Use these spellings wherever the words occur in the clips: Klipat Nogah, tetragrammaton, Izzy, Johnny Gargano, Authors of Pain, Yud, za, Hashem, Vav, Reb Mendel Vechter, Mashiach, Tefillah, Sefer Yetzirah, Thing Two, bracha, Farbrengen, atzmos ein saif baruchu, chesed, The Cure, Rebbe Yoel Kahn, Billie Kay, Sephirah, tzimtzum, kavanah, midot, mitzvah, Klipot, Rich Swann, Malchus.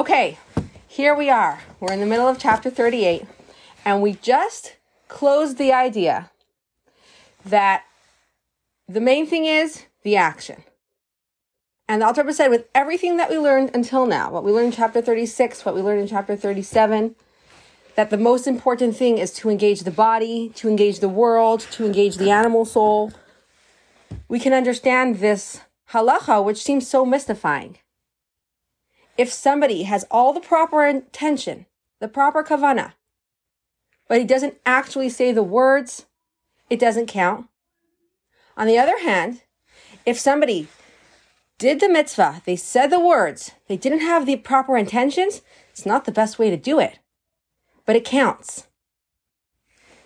Okay, here we are. We're in the middle of chapter 38, and we just closed the idea that the main thing is the action. And the Alter Rebbe said, with everything that we learned until now, what we learned in chapter 36, what we learned in chapter 37, that the most important thing is to engage the body, to engage the world, to engage the animal soul. We can understand this halacha, which seems so mystifying. If somebody has all the proper intention, the proper kavanah, but he doesn't actually say the words, it doesn't count. On the other hand, if somebody did the mitzvah, they said the words, they didn't have the proper intentions, it's not the best way to do it. But it counts.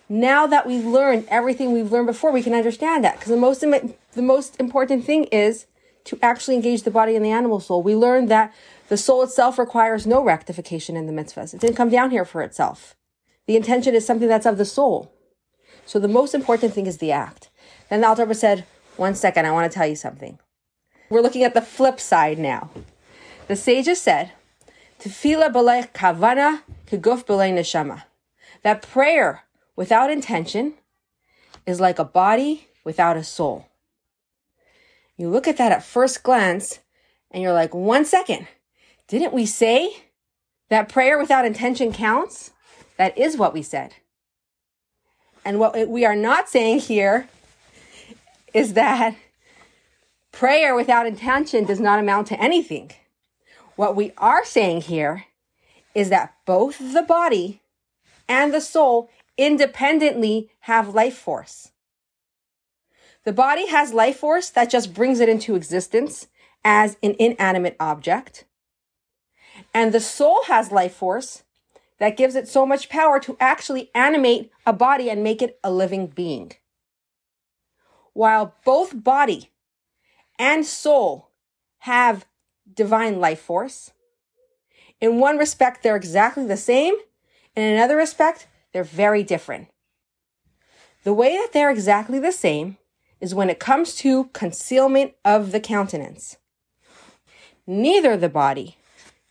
Now that we've learned everything we've learned before, we can understand that. Because the most important thing is to actually engage the body and the animal soul. We learned that the soul itself requires no rectification in the mitzvahs. It didn't come down here for itself. The intention is something that's of the soul. So the most important thing is the act. Then the Alter Rebbe said, one second, I want to tell you something. We're looking at the flip side now. The sages said, Tefillah b'lei kavanah k'guf b'lei neshama. That prayer without intention is like a body without a soul. You look at that at first glance and you're like, one second, didn't we say that prayer without intention counts? That is what we said. And what we are not saying here is that prayer without intention does not amount to anything. What we are saying here is that both the body and the soul independently have life force. The body has life force that just brings it into existence as an inanimate object. And the soul has life force that gives it so much power to actually animate a body and make it a living being. While both body and soul have divine life force, in one respect, they're exactly the same. In another respect, they're very different. The way that they're exactly the same is when it comes to concealment of the countenance. Neither the body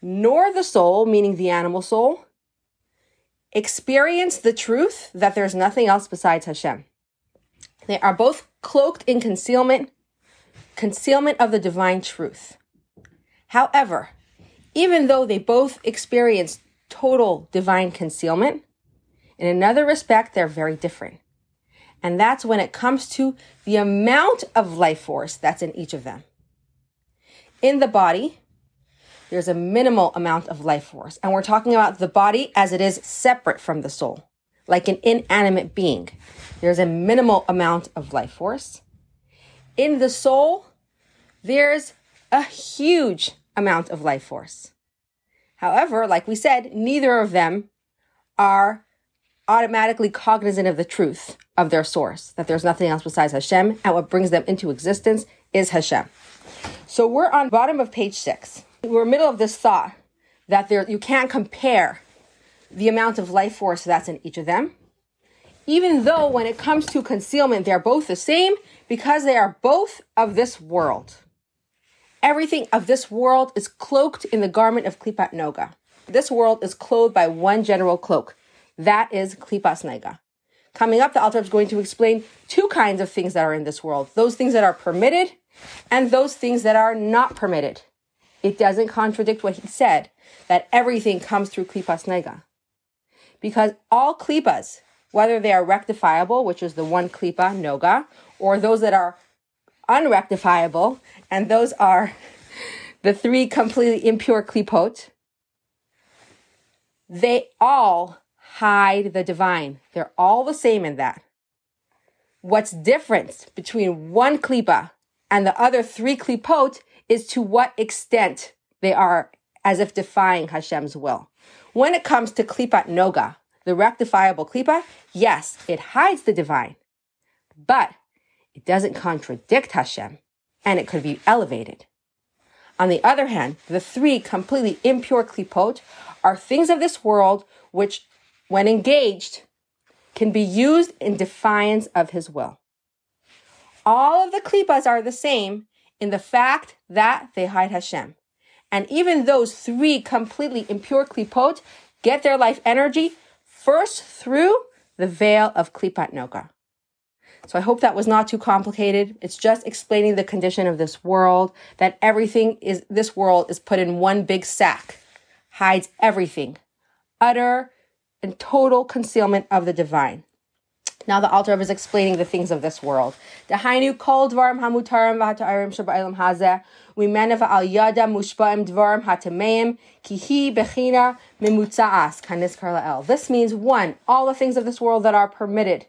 nor the soul, meaning the animal soul, experience the truth that there's nothing else besides Hashem. They are both cloaked in concealment of the divine truth. However, even though they both experience total divine concealment, in another respect, they're very different. And that's when it comes to the amount of life force that's in each of them. In the body, there's a minimal amount of life force. And we're talking about the body as it is separate from the soul, like an inanimate being. There's a minimal amount of life force. In the soul, there's a huge amount of life force. However, like we said, neither of them are automatically cognizant of the truth of their source, that there's nothing else besides Hashem, and what brings them into existence is Hashem. So we're on bottom of page 6. We're middle of this thought that you can't compare the amount of life force that's in each of them, even though when it comes to concealment, they're both the same because they are both of this world. Everything of this world is cloaked in the garment of Klipat Nogah. This world is clothed by one general cloak. That is Klipat Nogah. Coming up, the Alter Rebbe is going to explain two kinds of things that are in this world. Those things that are permitted and those things that are not permitted. It doesn't contradict what he said, that everything comes through Klipat Nogah. Because all klipas, whether they are rectifiable, which is the one Klipat Nogah, or those that are unrectifiable, and those are the three completely impure Klipot, they all hide the divine. They're all the same in that. What's different between one Klipa and the other three Klipot is to what extent they are as if defying Hashem's will. When it comes to Klipat Nogah, the rectifiable Klipa, yes, it hides the divine, but it doesn't contradict Hashem, and it could be elevated. On the other hand, the three completely impure klipot are things of this world which, when engaged, can be used in defiance of his will. All of the klipas are the same in the fact that they hide Hashem. And even those three completely impure klipot get their life energy first through the veil of Klipat Nogah. So I hope that was not too complicated. It's just explaining the condition of this world, that everything is, this world is put in one big sack, hides everything, utter and total concealment of the divine. Now the Alter Rebbe is explaining the things of this world. Dehainu kol dvarim hamutarim v'hata'arim sheba'elam hazeh u'mena v'al yada mushba'im dvarim hatemeim ki hi bechina memutza'as kanis karla'el. This means, one, all the things of this world that are permitted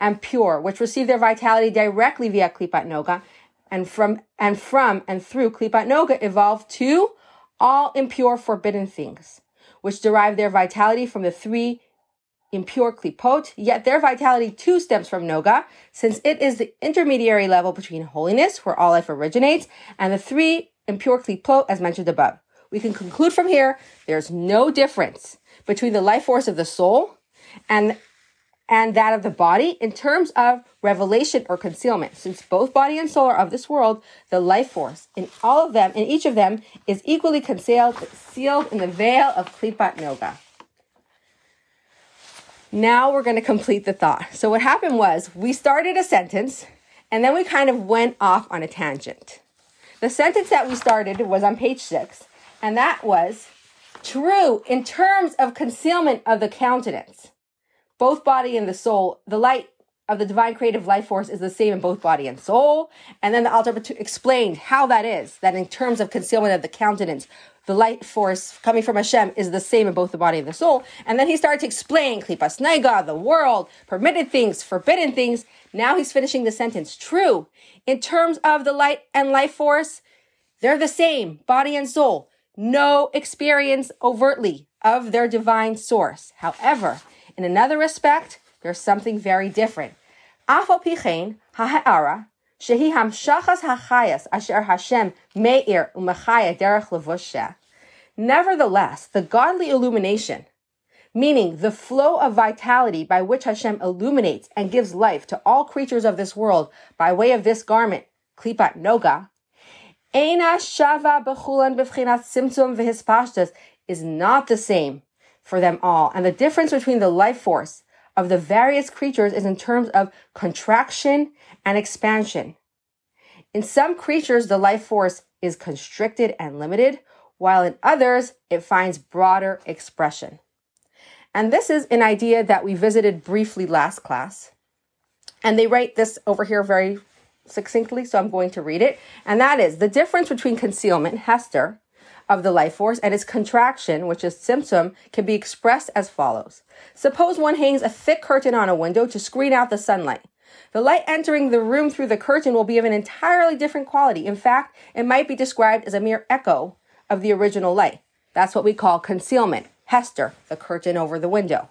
and pure, which receive their vitality directly via Klipat Nogah, and through Klipat Nogah evolve to all impure forbidden things, which derive their vitality from the three impure klipot, yet their vitality too stems from Noga, since it is the intermediary level between holiness, where all life originates, and the three impure klipot, as mentioned above. We can conclude from here, there's no difference between the life force of the soul and that of the body in terms of revelation or concealment. Since both body and soul are of this world, the life force in all of them, in each of them, is equally concealed in the veil of Klipat Nogah. Now we're going to complete the thought. So what happened was, we started a sentence, and then we kind of went off on a tangent. The sentence that we started was on page 6, and that was, true in terms of concealment of the countenance, both body and the soul, the light of the divine creative life force is the same in both body and soul. And then the Alter Rebbe explained how that is, that in terms of concealment of the countenance, the light force coming from Hashem is the same in both the body and the soul. And then he started to explain Klipas Nogah, the world, permitted things, forbidden things. Now he's finishing the sentence. True, in terms of the light and life force, they're the same, body and soul. No experience overtly of their divine source. However, in another respect, there's something very different. Afal pichein ha'ha'ara shehi hamshachas ha'chayas asher Hashem me'ir u'mechaya derech levusheh. Nevertheless, the godly illumination, meaning the flow of vitality by which Hashem illuminates and gives life to all creatures of this world by way of this garment, Klipat Nogah, eina shava b'chulan b'vchinat tzimtzum v'hispashtus, is not the same for them all. And the difference between the life force of the various creatures is in terms of contraction and expansion. In some creatures, the life force is constricted and limited, while in others, it finds broader expression. And this is an idea that we visited briefly last class. And they write this over here very succinctly, so I'm going to read it. And that is, the difference between concealment, Hester, of the life force and its contraction, which is tzimtzum, can be expressed as follows. Suppose one hangs a thick curtain on a window to screen out the sunlight. The light entering the room through the curtain will be of an entirely different quality. In fact, it might be described as a mere echo of the original light. That's what we call concealment, Hester, the curtain over the window.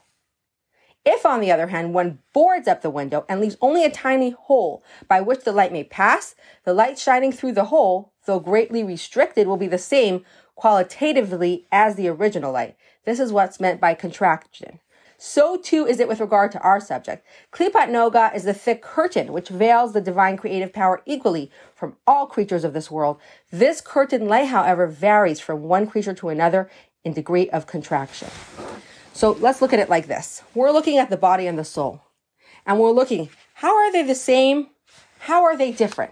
If, on the other hand, one boards up the window and leaves only a tiny hole by which the light may pass, the light shining through the hole, though greatly restricted, will be the same qualitatively as the original light. This is what's meant by contraction. So too is it with regard to our subject. Klipat Nogah is the thick curtain which veils the divine creative power equally from all creatures of this world. This curtain light, however, varies from one creature to another in degree of contraction. So let's look at it like this. We're looking at the body and the soul. And we're looking, how are they the same? How are they different?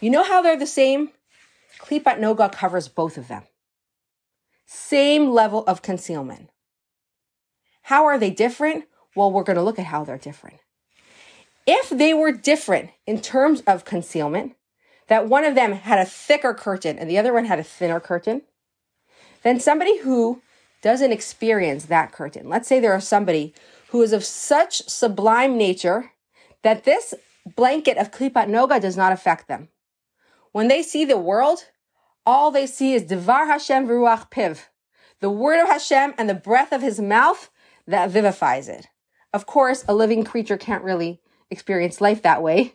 You know how they're the same? Klipat Nogah covers both of them. Same level of concealment. How are they different? Well, we're going to look at how they're different. If they were different in terms of concealment, that one of them had a thicker curtain and the other one had a thinner curtain, then somebody who doesn't experience that curtain, let's say there is somebody who is of such sublime nature that this blanket of Klipat Nogah does not affect them. When they see the world, all they see is Devar Hashem v'ruach piv, the word of Hashem and the breath of his mouth that vivifies it. Of course, a living creature can't really experience life that way.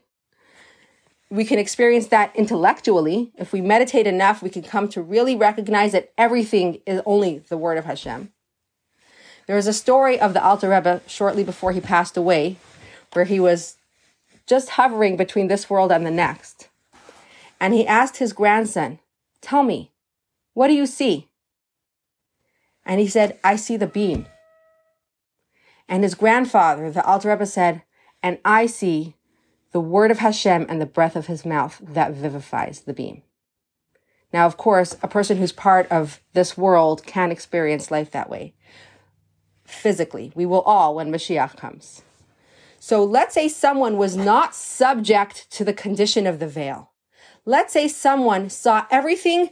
We can experience that intellectually. If we meditate enough, we can come to really recognize that everything is only the word of Hashem. There is a story of the Alter Rebbe shortly before he passed away, where he was just hovering between this world and the next. And he asked his grandson, tell me, What do you see? And he said, I see the beam. And his grandfather, the Alter Rebbe, said, and I see the word of Hashem and the breath of his mouth that vivifies the beam. Now, of course, a person who's part of this world can experience life that way. Physically, we will all when Mashiach comes. So let's say someone was not subject to the condition of the veil. Let's say someone saw everything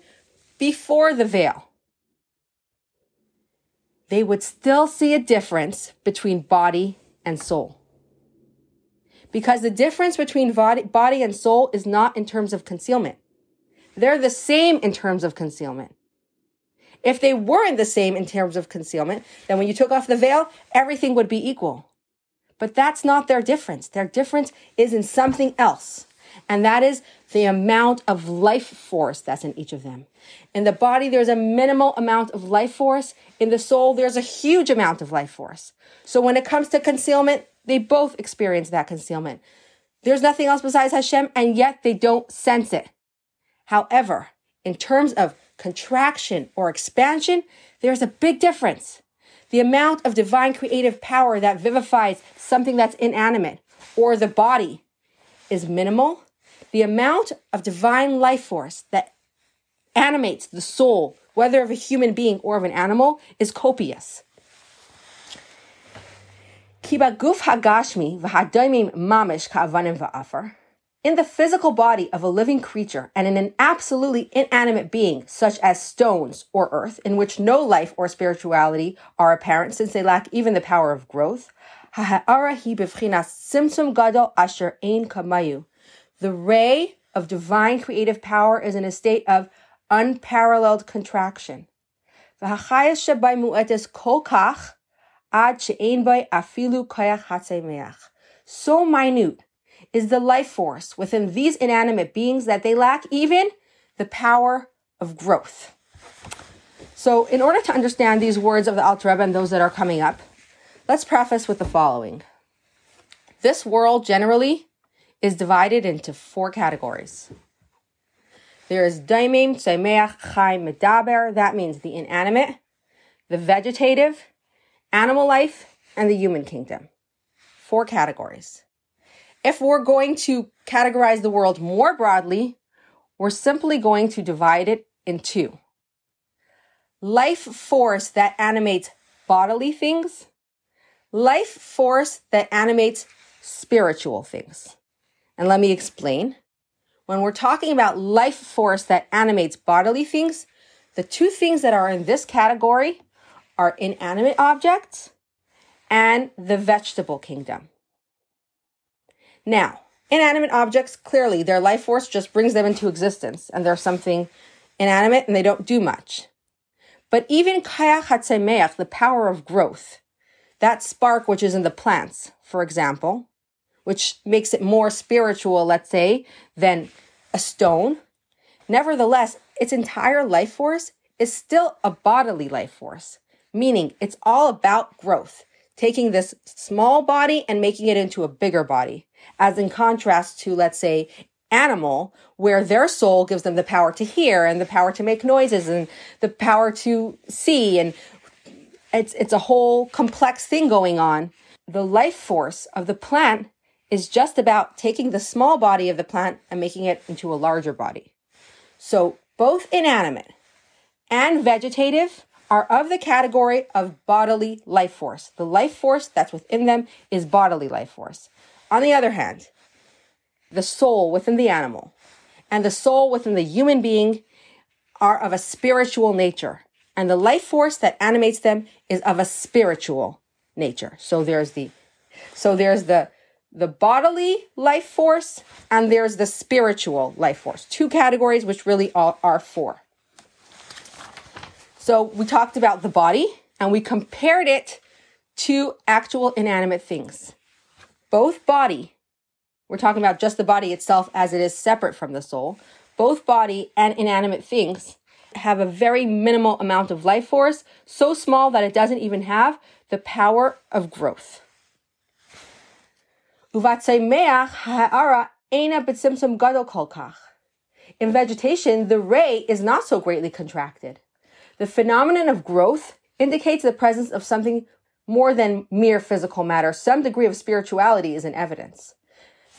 before the veil. They would still see a difference between body and soul. Because the difference between body and soul is not in terms of concealment. They're the same in terms of concealment. If they weren't the same in terms of concealment, then when you took off the veil, everything would be equal. But that's not their difference. Their difference is in something else. And that is the amount of life force that's in each of them. In the body, there's a minimal amount of life force. In the soul, there's a huge amount of life force. So when it comes to concealment, they both experience that concealment. There's nothing else besides Hashem, and yet they don't sense it. However, in terms of contraction or expansion, there's a big difference. The amount of divine creative power that vivifies something that's inanimate or the body is minimal. The amount of divine life force that animates the soul, whether of a human being or of an animal, is copious. In the physical body of a living creature and in an absolutely inanimate being, such as stones or earth, in which no life or spirituality are apparent since they lack even the power of growth, the ray of divine creative power is in a state of unparalleled contraction. So minute is the life force within these inanimate beings that they lack even the power of growth. So in order to understand these words of the Alter Rebbe and those that are coming up, let's preface with the following. This world generally is divided into four categories. There is daimim, tzemeach, chai, medaber. That means the inanimate, the vegetative, animal life, and the human kingdom. Four categories. If we're going to categorize the world more broadly, we're simply going to divide it in two. Life force that animates bodily things, life force that animates spiritual things. And let me explain. When we're talking about life force that animates bodily things, the two things that are in this category are inanimate objects and the vegetable kingdom. Now, inanimate objects, clearly their life force just brings them into existence and they're something inanimate and they don't do much. But even kayach hatzemeach, the power of growth, that spark which is in the plants, for example, which makes it more spiritual, let's say, than a stone, nevertheless, its entire life force is still a bodily life force. Meaning, it's all about growth, taking this small body and making it into a bigger body, as in contrast to, let's say, animal, where their soul gives them the power to hear and the power to make noises and the power to see, and it's a whole complex thing going on. The life force of the plant is just about taking the small body of the plant and making it into a larger body. So both inanimate and vegetative are of the category of bodily life force. The life force that's within them is bodily life force. On the other hand, the soul within the animal and the soul within the human being are of a spiritual nature, and the life force that animates them is of a spiritual nature. So there's the bodily life force and there's the spiritual life force. Two categories which really are four. So we talked about the body and we compared it to actual inanimate things. Both body, we're talking about just the body itself as it is separate from the soul. Both body and inanimate things have a very minimal amount of life force, so small that it doesn't even have the power of growth. In vegetation, the ray is not so greatly contracted. The phenomenon of growth indicates the presence of something more than mere physical matter. Some degree of spirituality is in evidence.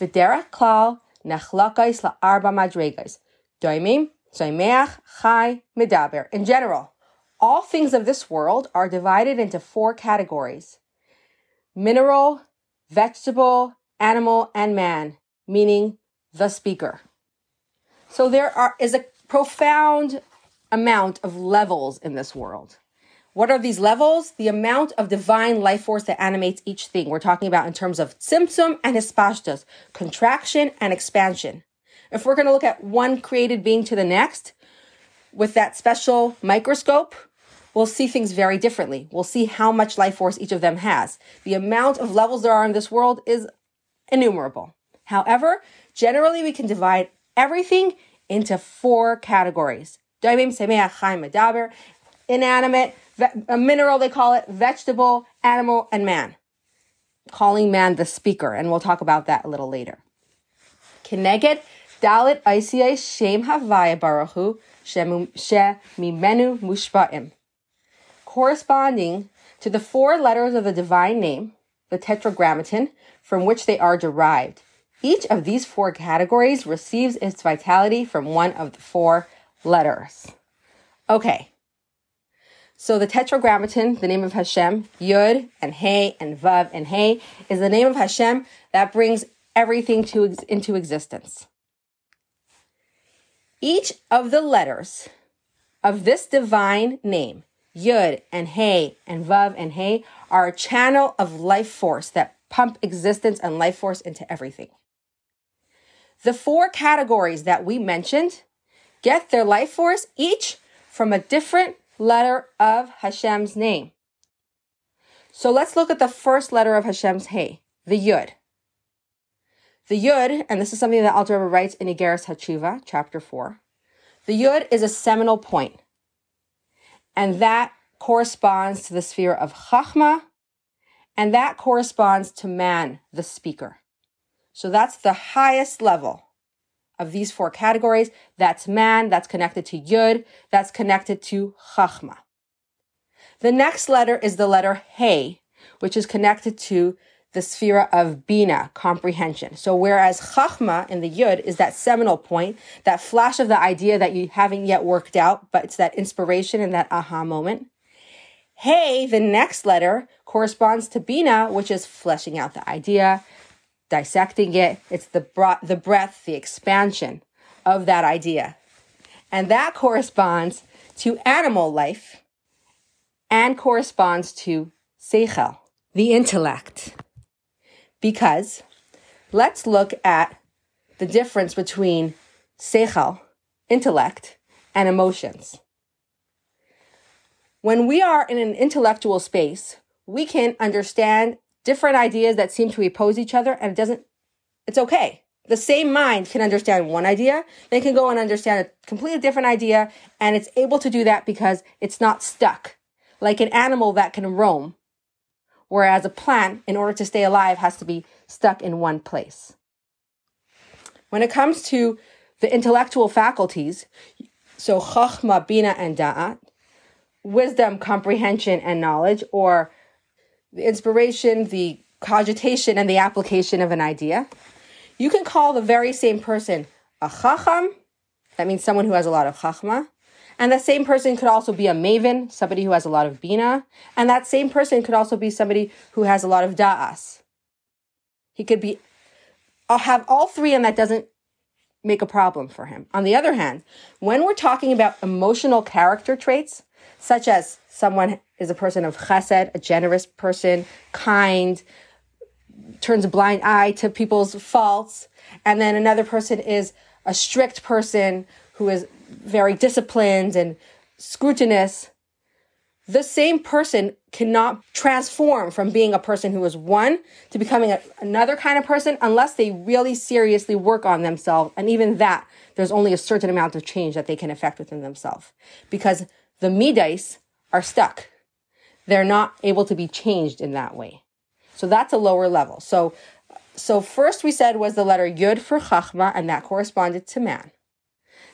V'derech klal nachlakais la'arba madregais. Doimim, soimeach, chai, medaber. In general, all things of this world are divided into four categories: mineral, vegetable, animal, and man, meaning the speaker. So there is a profound amount of levels in this world. What are these levels? The amount of divine life force that animates each thing. We're talking about in terms of tzimtzum and hispashtut, contraction and expansion. If we're going to look at one created being to the next, with that special microscope, we'll see things very differently. We'll see how much life force each of them has. The amount of levels there are in this world is innumerable. However, generally we can divide everything into four categories. Inanimate, a mineral they call it, vegetable, animal, and man. Calling man the speaker, and we'll talk about that a little later. Keneged, dalit ICA shem havaya baruchu, shemimenu mushba'im. Corresponding to the four letters of the divine name, the tetragrammaton, from which they are derived. Each of these four categories receives its vitality from one of the four letters. Okay, so the tetragrammaton, the name of Hashem, Yud and He and Vav and He, is the name of Hashem that brings everything into existence. Each of the letters of this divine name, Yud and He and Vav and He, are a channel of life force that pump existence and life force into everything. The four categories that we mentioned get their life force each from a different letter of Hashem's name. So let's look at the first letter of Hashem's He, the Yud. The Yud, and this is something that Alter Rebbe writes in Iggeret HaTeshuvah, chapter 4, the Yud is a seminal point, and that corresponds to the sphere of Chachma, and that corresponds to man, the speaker. So that's the highest level of these four categories. That's man, that's connected to Yud, that's connected to Chachma. The next letter is the letter He, which is connected to the Sephirah of Bina, comprehension. So whereas Chachma in the Yud is that seminal point, that flash of the idea that you haven't yet worked out, but it's that inspiration and that aha moment. He, the next letter, corresponds to Bina, which is fleshing out the idea, dissecting it. It's the breadth, the expansion of that idea. And that corresponds to animal life and corresponds to Seichel, the intellect. Because let's look at the difference between Seichel, intellect, and emotions. When we are in an intellectual space, we can understand different ideas that seem to oppose each other, and it's okay. The same mind can understand one idea, they can go and understand a completely different idea, and it's able to do that because it's not stuck, like an animal that can roam, whereas a plant, in order to stay alive, has to be stuck in one place. When it comes to the intellectual faculties, so Chachma, Bina, and da'at, wisdom, comprehension, and knowledge, or the inspiration, the cogitation, and the application of an idea. You can call the very same person a chacham, that means someone who has a lot of chachma, and that same person could also be a maven, somebody who has a lot of bina, and that same person could also be somebody who has a lot of da'as. He could be, I'll have all three, and that doesn't make a problem for him. On the other hand, when we're talking about emotional character traits, such as someone is a person of chesed, a generous person, kind, turns a blind eye to people's faults, and then another person is a strict person who is very disciplined and scrutinous. The same person cannot transform from being a person who is one to becoming another kind of person unless they really seriously work on themselves. And even that, there's only a certain amount of change that they can effect within themselves. Because the Midais are stuck. They're not able to be changed in that way. So that's a lower level. So first we said was the letter Yud for Chachma, and that corresponded to man.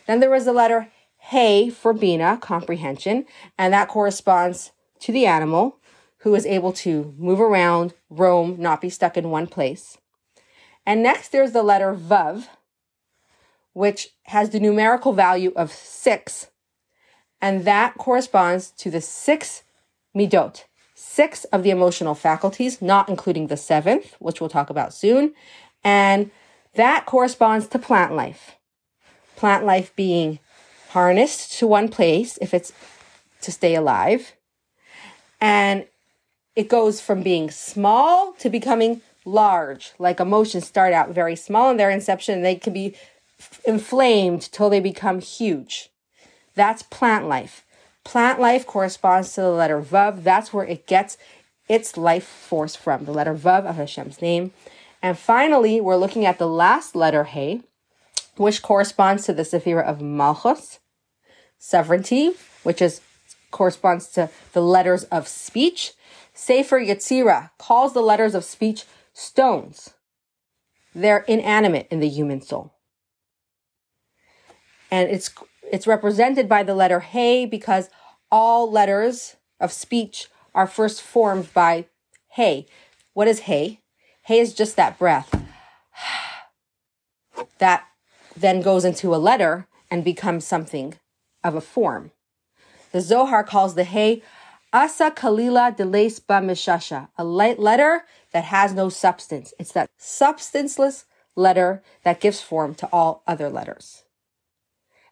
Then there was the letter Hey for Bina, comprehension, and that corresponds to the animal who is able to move around, roam, not be stuck in one place. And next there's the letter Vav, which has the numerical value of 6, and that corresponds to the 6 midot, 6 of the emotional faculties, not including the 7th, which we'll talk about soon, and that corresponds to plant life. Plant life being harnessed to one place if it's to stay alive, and it goes from being small to becoming large. Like emotions start out very small in their inception, and they can be inflamed till they become huge. That's plant life. Plant life corresponds to the letter Vav. That's where it gets its life force from, the letter Vav of Hashem's name. And finally, we're looking at the last letter, He, which corresponds to the Sephirah of Malchus, sovereignty, which is corresponds to the letters of speech. Sefer Yetzirah calls the letters of speech stones. They're inanimate in the human soul. And it's represented by the letter He because all letters of speech are first formed by He. What is He? He is just that breath. That then goes into a letter and becomes something of a form. The Zohar calls the He Asa Kalila Deles Ba Mishasha, a light letter that has no substance. It's that substanceless letter that gives form to all other letters.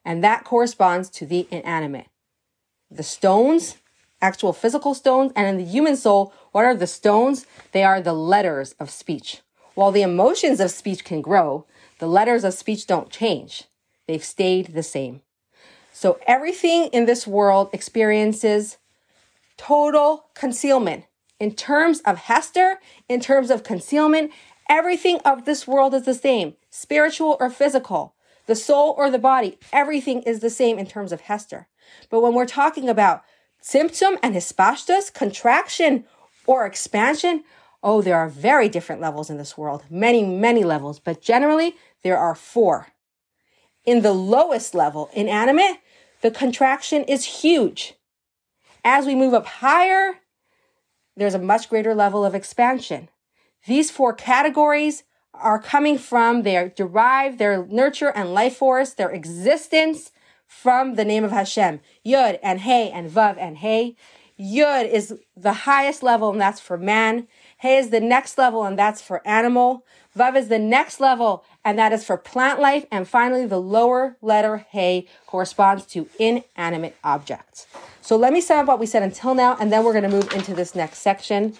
And that corresponds to the inanimate. The stones, actual physical stones, and in the human soul, what are the stones? They are the letters of speech. While the emotions of speech can grow, the letters of speech don't change. They've stayed the same. So everything in this world experiences total concealment. In terms of Hester, in terms of concealment, everything of this world is the same, spiritual or physical. The soul or the body, everything is the same in terms of Hester. But when we're talking about tzimtzum and hispashtut, contraction or expansion, oh, there are very different levels in this world. Many, many levels, but generally there are 4. In the lowest level, inanimate, the contraction is huge. As we move up higher, there's a much greater level of expansion. These 4 categories are coming from, they derive their nurture and life force, their existence from the name of Hashem. Yud and He and Vav and He. Yud is the highest level, and that's for man. He is the next level, and that's for animal. Vav is the next level, and that is for plant life. And finally, the lower letter He corresponds to inanimate objects. So let me sum up what we said until now, and then we're going to move into this next section.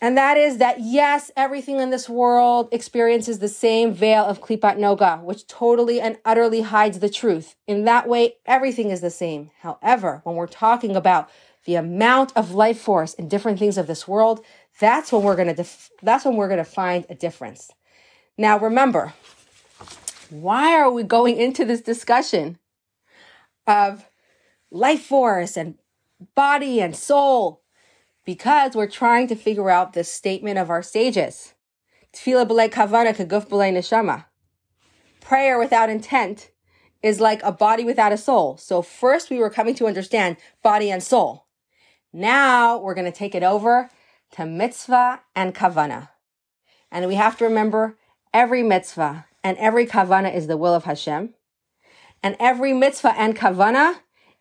And that is that, yes, everything in this world experiences the same veil of Klipat Nogah, which totally and utterly hides the truth. In that way, everything is the same. However, when we're talking about the amount of life force in different things of this world, that's when we're going to find a difference. Now, remember, why are we going into this discussion of life force and body and soul? Because we're trying to figure out this statement of our sages. Tefillah b'lei kavanah k'guf b'lei neshama. Prayer without intent is like a body without a soul. So first we were coming to understand body and soul. Now we're going to take it over to mitzvah and kavanah. And we have to remember every mitzvah and every kavanah is the will of Hashem. And every mitzvah and kavanah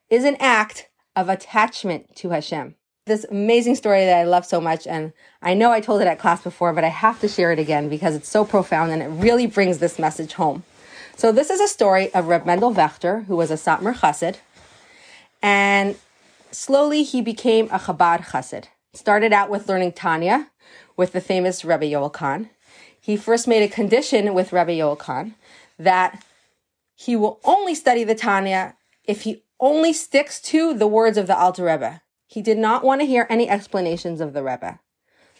is an act of attachment to Hashem. This amazing story that I love so much, and I know I told it at class before, but I have to share it again because it's so profound and it really brings this message home. So this is a story of Reb Mendel Vechter, who was a Satmar chesed, and slowly he became a Chabad chesed. Started out with learning Tanya with the famous Rebbe Yoel Kahn. He first made a condition with Rebbe Yoel Kahn that he will only study the Tanya if he only sticks to the words of the Alter Rebbe. He did not want to hear any explanations of the Rebbe.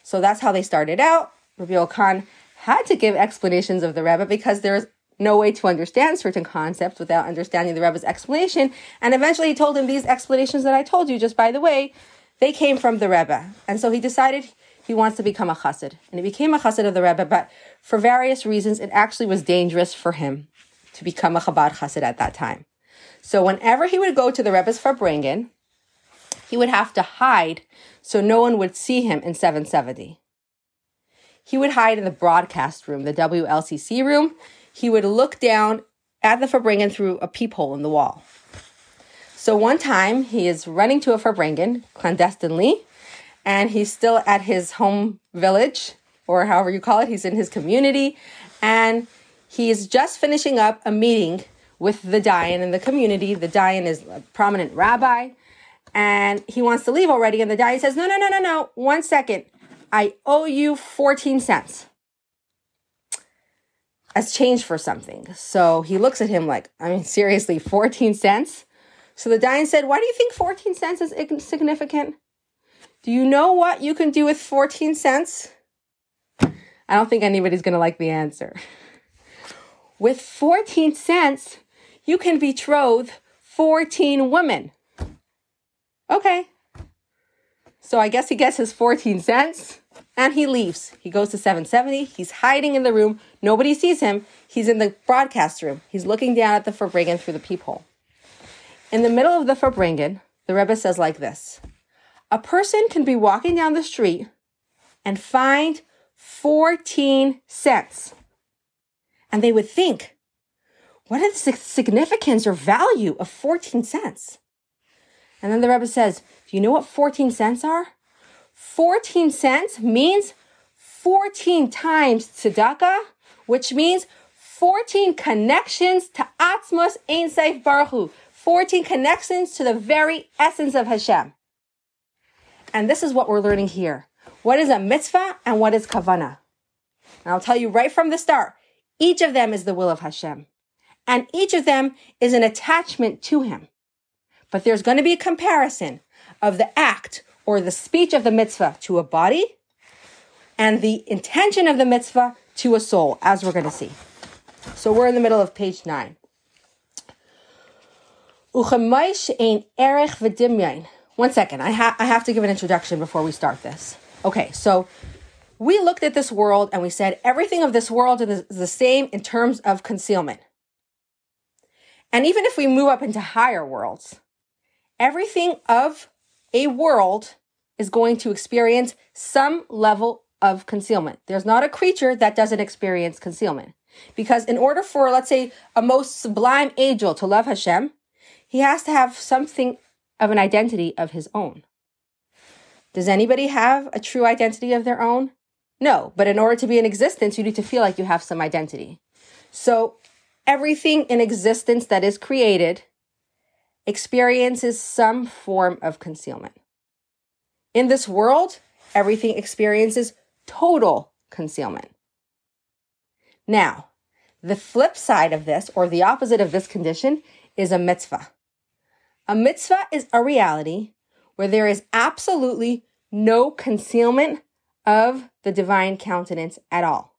So that's how they started out. Rebbe Yoel Kahn had to give explanations of the Rebbe because there's no way to understand certain concepts without understanding the Rebbe's explanation. And eventually he told him these explanations that I told you, just by the way, they came from the Rebbe. And so he decided he wants to become a chassid. And he became a chassid of the Rebbe, but for various reasons, it actually was dangerous for him. to become a Chabad chesed at that time. So whenever he would go to the Rebbe's Farbrengen, he would have to hide so no one would see him in 770. He would hide in the broadcast room, the WLCC room. He would look down at the Farbrengen through a peephole in the wall. So one time, he is running to a Farbrengen clandestinely, and he's still at his home village, or however you call it. He's in his community, and he is just finishing up a meeting with the Dayan in the community. The Dayan is a prominent rabbi, and he wants to leave already, and the Dayan says, no, 1 second. I owe you 14 cents as change for something. So he looks at him like, seriously, 14 cents? So the Dayan said, why do you think 14 cents is insignificant? Do you know what you can do with 14 cents? I don't think anybody's going to like the answer. With 14 cents, you can betroth 14 women. Okay. So I guess he gets his 14 cents and he leaves. He goes to 770. He's hiding in the room. Nobody sees him. He's in the broadcast room. He's looking down at the Farbrengen through the peephole. In the middle of the Farbrengen, the Rebbe says like this: a person can be walking down the street and find 14 cents. And they would think, what is the significance or value of 14 cents? And then the Rebbe says, do you know what 14 cents are? 14 cents means 14 times tzedakah, which means 14 connections to atzmos ein saif baruchu. 14 connections to the very essence of Hashem. And this is what we're learning here. What is a mitzvah and what is kavanah? And I'll tell you right from the start, each of them is the will of Hashem. And each of them is an attachment to Him. But there's going to be a comparison of the act or the speech of the mitzvah to a body and the intention of the mitzvah to a soul, as we're going to see. So we're in the middle of page 9. One second, I have to give an introduction before we start this. Okay, so we looked at this world and we said everything of this world is the same in terms of concealment. And even if we move up into higher worlds, everything of a world is going to experience some level of concealment. There's not a creature that doesn't experience concealment. Because in order for, let's say, a most sublime angel to love Hashem, he has to have something of an identity of his own. Does anybody have a true identity of their own? No, but in order to be in existence, you need to feel like you have some identity. So everything in existence that is created experiences some form of concealment. In this world, everything experiences total concealment. Now, the flip side of this, or the opposite of this condition, is a mitzvah. A mitzvah is a reality where there is absolutely no concealment of the divine countenance at all.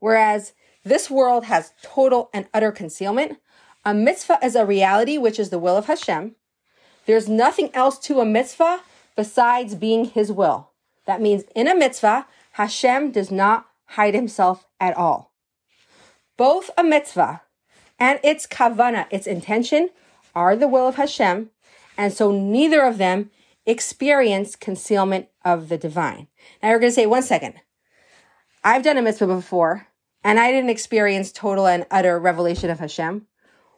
Whereas this world has total and utter concealment, a mitzvah is a reality which is the will of Hashem. There's nothing else to a mitzvah besides being His will. That means in a mitzvah, Hashem does not hide Himself at all. Both a mitzvah and its kavanah, its intention, are the will of Hashem, and so neither of them experience concealment of the divine. Now you're going to say, 1 second, I've done a mitzvah before, and I didn't experience total and utter revelation of Hashem.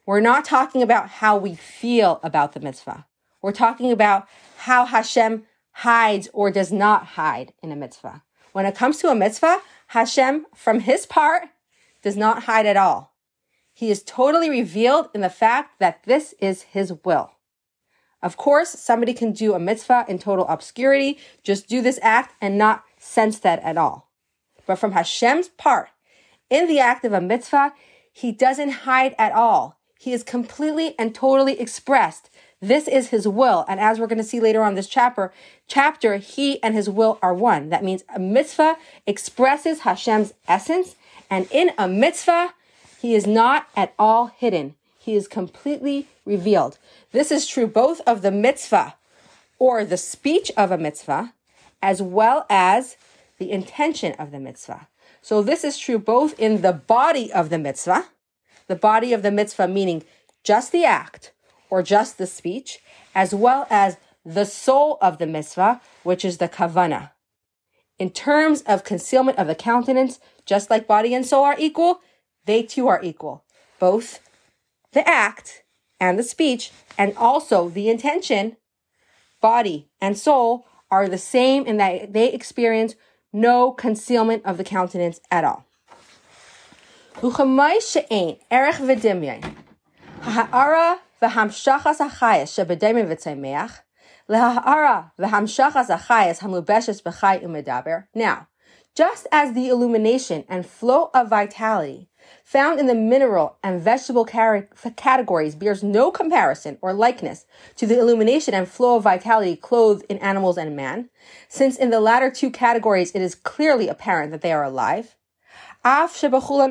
We're not talking about how we feel about the mitzvah. We're talking about how Hashem hides or does not hide in a mitzvah. When it comes to a mitzvah, Hashem, from His part, does not hide at all. He is totally revealed in the fact that this is His will. Of course, somebody can do a mitzvah in total obscurity, just do this act and not sense that at all. But from Hashem's part, in the act of a mitzvah, He doesn't hide at all. He is completely and totally expressed. This is His will. And as we're going to see later on this chapter, He and His will are one. That means a mitzvah expresses Hashem's essence. And in a mitzvah, He is not at all hidden. He is completely revealed. This is true both of the mitzvah, or the speech of a mitzvah, as well as the intention of the mitzvah. So this is true both in the body of the mitzvah, the body of the mitzvah, meaning just the act or just the speech, as well as the soul of the mitzvah, which is the kavanah. In terms of concealment of the countenance, just like body and soul are equal, they too are equal. Both the act and the speech, and also the intention, body and soul, are the same in that they experience no concealment of the countenance at all. Now, just as the illumination and flow of vitality found in the mineral and vegetable categories bears no comparison or likeness to the illumination and flow of vitality clothed in animals and man, since in the latter two categories it is clearly apparent that they are alive, although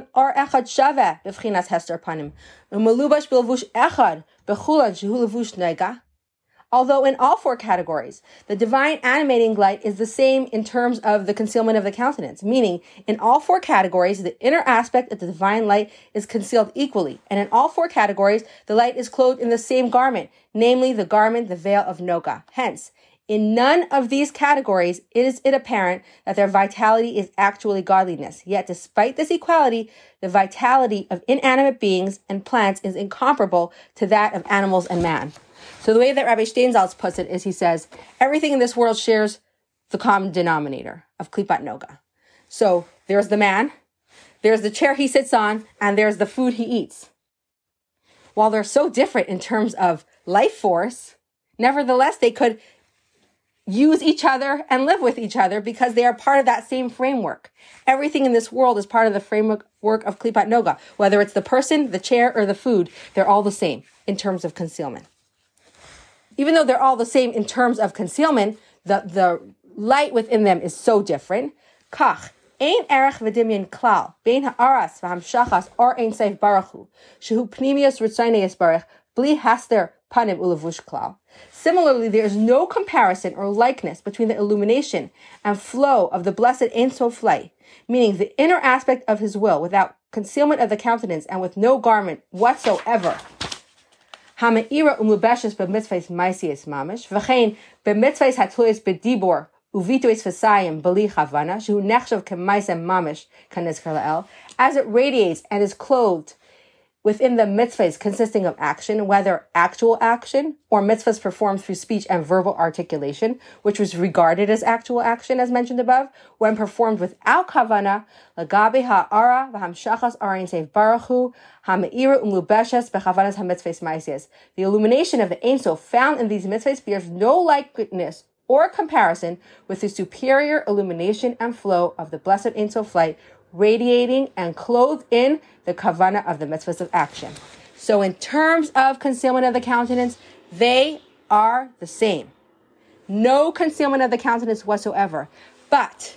in all four categories, the divine animating light is the same in terms of the concealment of the countenance, meaning in all four categories, the inner aspect of the divine light is concealed equally, and in all four categories, the light is clothed in the same garment, namely the garment, the veil of Nogah. Hence, in none of these categories is it apparent that their vitality is actually godliness. Yet despite this equality, the vitality of inanimate beings and plants is incomparable to that of animals and man. So the way that Rabbi Steinsaltz puts it is he says, everything in this world shares the common denominator of Klipat Nogah. So there's the man, there's the chair he sits on, and there's the food he eats. While they're so different in terms of life force, nevertheless they could use each other and live with each other because they are part of that same framework. Everything in this world is part of the framework of Klipat Nogah. Whether it's the person, the chair, or the food, they're all the same in terms of concealment. Even though they're all the same in terms of concealment, the light within them is so different. Kach, ein erech v'dimyon klal, bein ha'aras v'hamshachas or ein saif baruchu, shehu pnimius ritzayneis baruch, bli hester panim ulevush klal. Similarly, there is no comparison or likeness between the illumination and flow of the blessed Ein Sof light, meaning the inner aspect of his will, without concealment of the countenance and with no garment whatsoever. Ha'me'ira umubeshes b'mitzvahs ma'asiyos mamish, v'chein b'mitzvahs hatluos b'dibor uvitois v'sayim b'li chavanah shehu nechshav k'maaseh mamish kanizkar la'el, as it radiates and is clothed within the mitzvahs consisting of action, whether actual action or mitzvahs performed through speech and verbal articulation, which was regarded as actual action, as mentioned above, when performed without kavanah, l'gabi ha'ara v'hamshachas arayin seif baruchu, ha'me'ira umlubeshes b'chavanas ha'mitzvahs ma'asiyos. The illumination of the Ein Sof found in these mitzvahs bears no likeness or comparison with the superior illumination and flow of the blessed Ein Sof light, radiating and clothed in the kavanah of the mitzvahs of action. So in terms of concealment of the countenance, they are the same. No concealment of the countenance whatsoever. But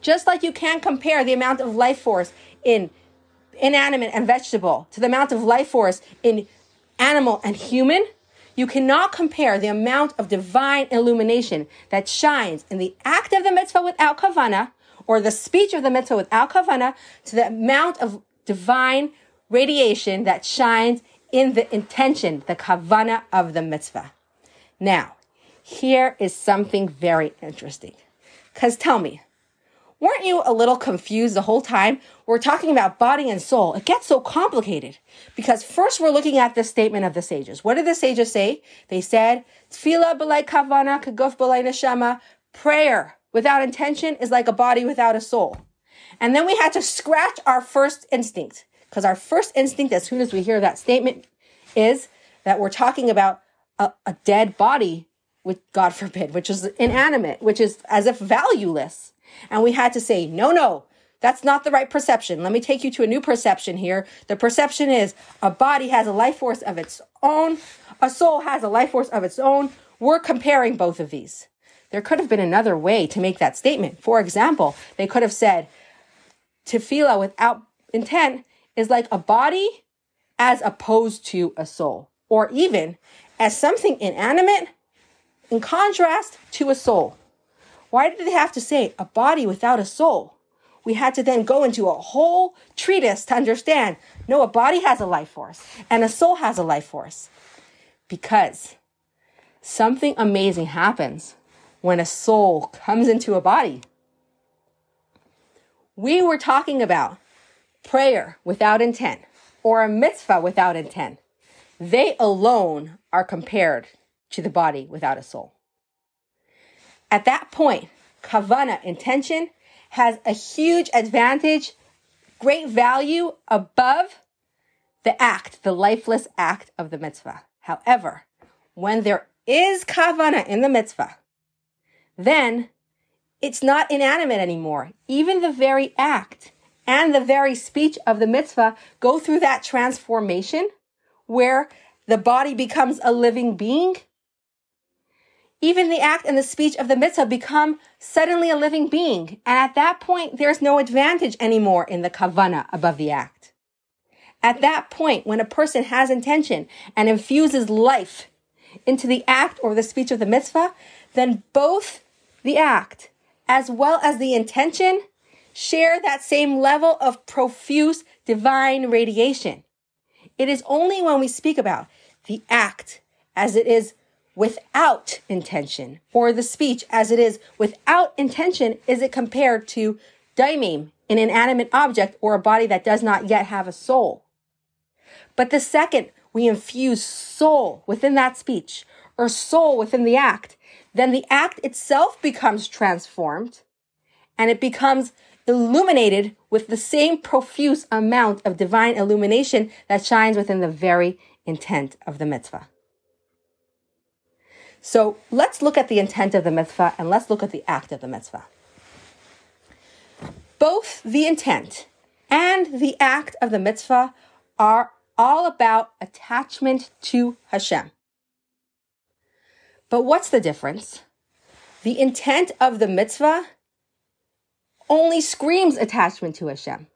just like you can't compare the amount of life force in inanimate and vegetable to the amount of life force in animal and human, you cannot compare the amount of divine illumination that shines in the act of the mitzvah without kavanah or the speech of the mitzvah without kavanah to the amount of divine radiation that shines in the intention, the kavanah of the mitzvah. Now, here is something very interesting. Because tell me, weren't you a little confused the whole time? We're talking about body and soul. It gets so complicated. Because first we're looking at the statement of the sages. What did the sages say? They said, Tefillah b'lai kavanah, kaguf b'lai neshama, prayer without intention is like a body without a soul. And then we had to scratch our first instinct, because our first instinct, as soon as we hear that statement, is that we're talking about a dead body, with God forbid, which is inanimate, which is as if valueless. And we had to say, no, that's not the right perception. Let me take you to a new perception here. The perception is a body has a life force of its own. A soul has a life force of its own. We're comparing both of these. There could have been another way to make that statement. For example, they could have said, Tefillah without intent is like a body as opposed to a soul, or even as something inanimate in contrast to a soul. Why did they have to say a body without a soul? we had to then go into a whole treatise to understand, no, a body has a life force and a soul has a life force. Because something amazing happens when a soul comes into a body. We were talking about prayer without intent or a mitzvah without intent. They alone are compared to the body without a soul. At that point, kavanah, intention, has a huge advantage, great value above the act, the lifeless act of the mitzvah. However, when there is kavanah in the mitzvah, then it's not inanimate anymore. Even the very act and the very speech of the mitzvah go through that transformation where the body becomes a living being. Even the act and the speech of the mitzvah become suddenly a living being. And at that point, there's no advantage anymore in the kavanah above the act. At that point, when a person has intention and infuses life into the act or the speech of the mitzvah, then both the act as well as the intention share that same level of profuse divine radiation. It is only when we speak about the act as it is without intention, or the speech as it is without intention, is it compared to daimim, an inanimate object or a body that does not yet have a soul. But the second we infuse soul within that speech or soul within the act, then the act itself becomes transformed and it becomes illuminated with the same profuse amount of divine illumination that shines within the very intent of the mitzvah. So let's look at the intent of the mitzvah and let's look at the act of the mitzvah. Both the intent and the act of the mitzvah are all about attachment to Hashem. But what's the difference? The intent of the mitzvah only screams attachment to Hashem.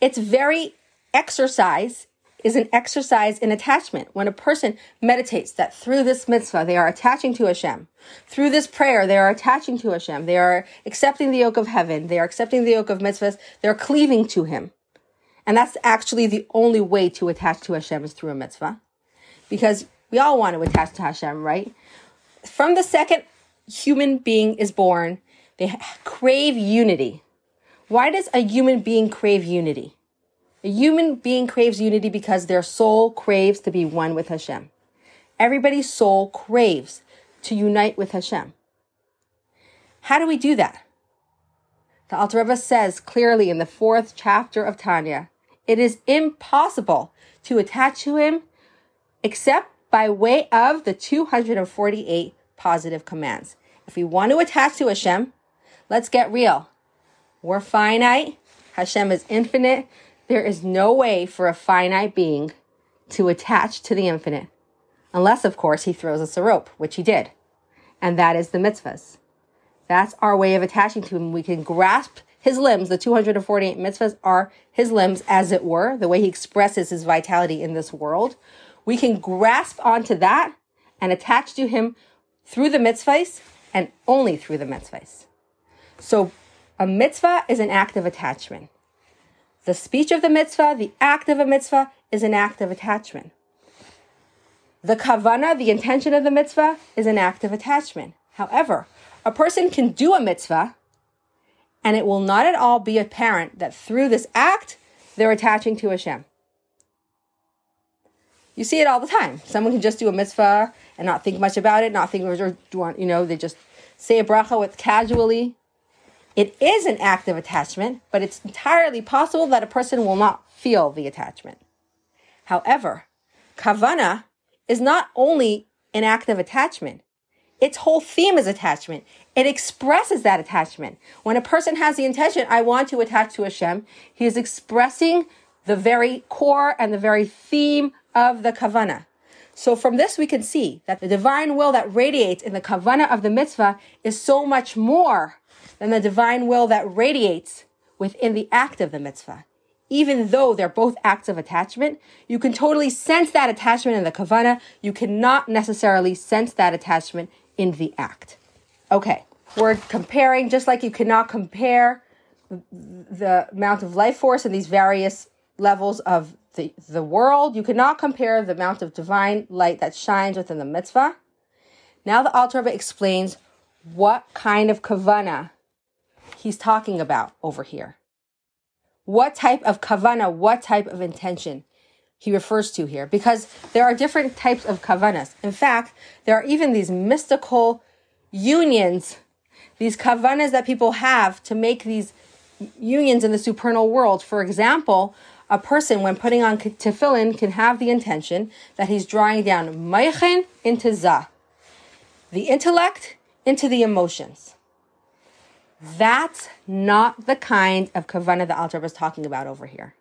Its very exercise is an exercise in attachment. When a person meditates that through this mitzvah, they are attaching to Hashem. Through this prayer, they are attaching to Hashem. They are accepting the yoke of heaven. They are accepting the yoke of mitzvahs. They're cleaving to Him. And that's actually the only way to attach to Hashem is through a mitzvah. Because we all want to attach to Hashem, right? From the second human being is born, they crave unity. Why does a human being crave unity? A human being craves unity because their soul craves to be one with Hashem. Everybody's soul craves to unite with Hashem. How do we do that? The Alter Rebbe says clearly in the 4th chapter of Tanya, it is impossible to attach to Him except by way of the 248 positive commands. If we want to attach to Hashem, let's get real. We're finite. Hashem is infinite. There is no way for a finite being to attach to the infinite. Unless, of course, he throws us a rope, which he did. And that is the mitzvahs. That's our way of attaching to him. We can grasp his limbs. The 248 mitzvahs are his limbs, as it were, the way he expresses his vitality in this world. We can grasp onto that and attach to him through the mitzvahs and only through the mitzvahs. So a mitzvah is an act of attachment. The speech of the mitzvah, the act of a mitzvah, is an act of attachment. The kavanah, the intention of the mitzvah, is an act of attachment. However, a person can do a mitzvah, and it will not at all be apparent that through this act, they're attaching to Hashem. You see it all the time. Someone can just do a mitzvah and not think much about it, not think, they just say a bracha with casually. It is an act of attachment, but it's entirely possible that a person will not feel the attachment. However, kavanah is not only an act of attachment. Its whole theme is attachment. It expresses that attachment. When a person has the intention, I want to attach to Hashem, he is expressing the very core and the very theme of the kavanah. So from this, we can see that the divine will that radiates in the kavanah of the mitzvah is so much more than the divine will that radiates within the act of the mitzvah. Even though they're both acts of attachment, you can totally sense that attachment in the kavanah. You cannot necessarily sense that attachment in the act. Okay, we're comparing, just like you cannot compare the amount of life force in these various levels of the world. You cannot compare the amount of divine light that shines within the mitzvah. Now the Alter Rebbe explains what kind of kavanah he's talking about over here. What type of kavanah, what type of intention he refers to here. Because there are different types of kavanahs. In fact, there are even these mystical unions, these kavanahs that people have to make these unions in the supernal world. For example, a person, when putting on tefillin, can have the intention that he's drawing down maychen into za, the intellect into the emotions. That's not the kind of kavanah the Alter Rebbe is talking about over here.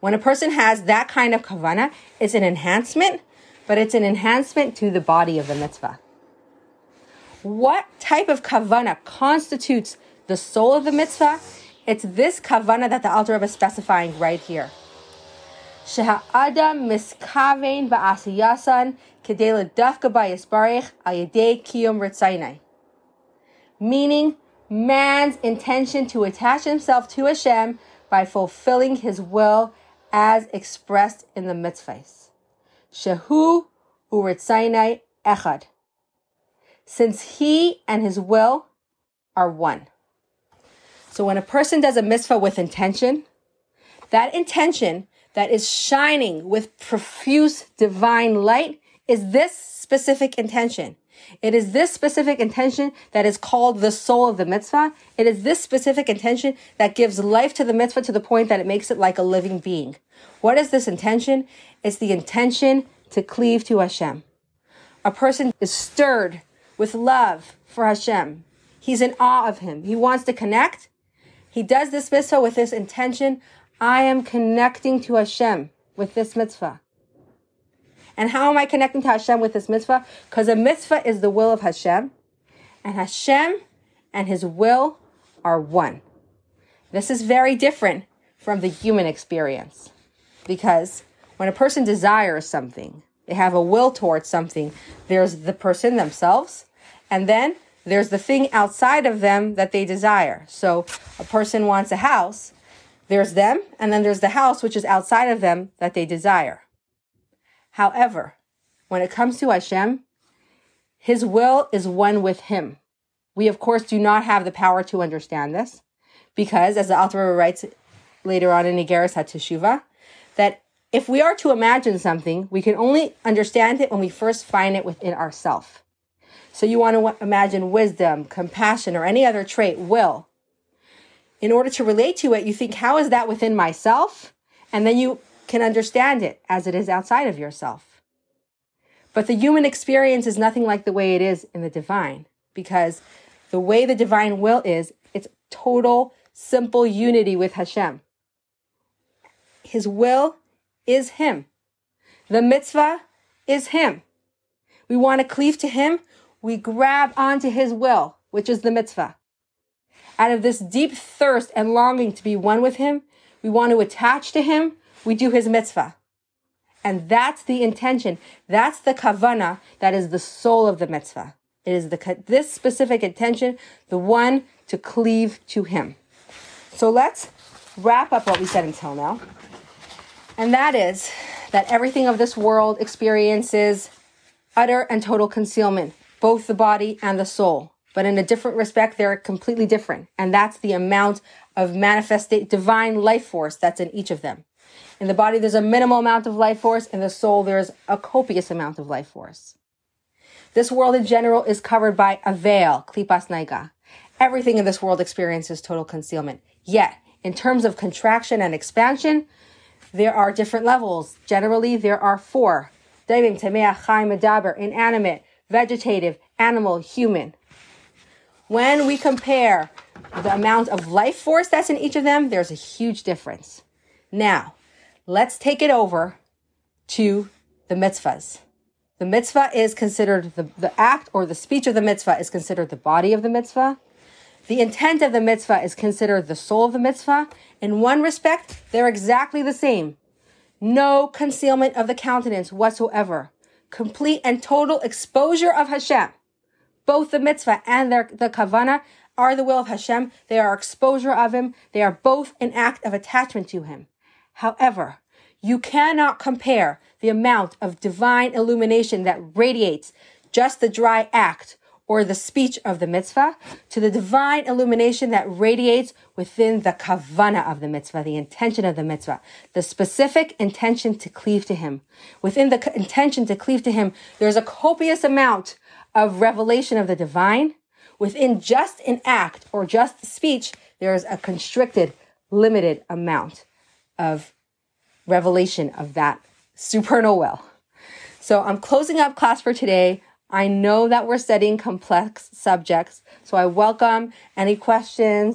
When a person has that kind of kavanah, it's an enhancement, but it's an enhancement to the body of the mitzvah. What type of kavanah constitutes the soul of the mitzvah? It's this kavanah that the Alter Rebbe is specifying right here. Sheha'adam miskavein ba'asiyasan kedei l'dafka ba'yisbarech al yedei kiyom ritzaynai. Meaning, man's intention to attach himself to Hashem by fulfilling his will as expressed in the mitzvahs. Shehu u'ritzaynai echad. Since he and his will are one. So when a person does a mitzvah with intention, that intention that is shining with profuse divine light is this specific intention. It is this specific intention that is called the soul of the mitzvah. It is this specific intention that gives life to the mitzvah to the point that it makes it like a living being. What is this intention? It's the intention to cleave to Hashem. A person is stirred with love for Hashem. He's in awe of Him. He wants to connect. He does this mitzvah with this intention. I am connecting to Hashem with this mitzvah. And how am I connecting to Hashem with this mitzvah? Because a mitzvah is the will of Hashem. And Hashem and His will are one. This is very different from the human experience. Because when a person desires something, they have a will towards something, there's the person themselves. And then there's the thing outside of them that they desire. So a person wants a house. There's them. And then there's the house, which is outside of them, that they desire. However, when it comes to Hashem, His will is one with Him. We, of course, do not have the power to understand this because, as the Alter Rebbe writes later on in Iggeret HaTeshuvah, that if we are to imagine something, we can only understand it when we first find it within ourselves. So you want to imagine wisdom, compassion, or any other trait, will. In order to relate to it, you think, how is that within myself? And then you can understand it as it is outside of yourself. But the human experience is nothing like the way it is in the divine, because the way the divine will is, it's total, simple unity with Hashem. His will is Him. The mitzvah is Him. We want to cleave to Him. We grab onto His will, which is the mitzvah. Out of this deep thirst and longing to be one with Him, we want to attach to Him. We do His mitzvah. And that's the intention. That's the kavanah that is the soul of the mitzvah. It is this specific intention, the one to cleave to Him. So let's wrap up what we said until now. And that is that everything of this world experiences utter and total concealment, both the body and the soul. But in a different respect, they're completely different. And that's the amount of manifested divine life force that's in each of them. In the body, there's a minimal amount of life force. In the soul, there's a copious amount of life force. This world in general is covered by a veil, Klipat Nogah. Everything in this world experiences total concealment. Yet, in terms of contraction and expansion, there are different levels. Generally, there are 4. Dayan, Tanya, Chai, Medaber, inanimate, vegetative, animal, human. When we compare the amount of life force that's in each of them, there's a huge difference. Now, let's take it over to the mitzvahs. The mitzvah is considered, the act or the speech of the mitzvah is considered the body of the mitzvah. The intent of the mitzvah is considered the soul of the mitzvah. In one respect, they're exactly the same. No concealment of the countenance whatsoever. Complete and total exposure of Hashem. Both the mitzvah and the kavanah are the will of Hashem, they are exposure of Him, they are both an act of attachment to Him. However, you cannot compare the amount of divine illumination that radiates just the dry act or the speech of the mitzvah to the divine illumination that radiates within the kavanah of the mitzvah, the intention of the mitzvah, the specific intention to cleave to Him. Within the intention to cleave to Him, there's a copious amount of revelation of the divine. Within just an act or just speech, there is a constricted, limited amount of revelation of that supernal will. So I'm closing up class for today. I know that we're studying complex subjects, so I welcome any questions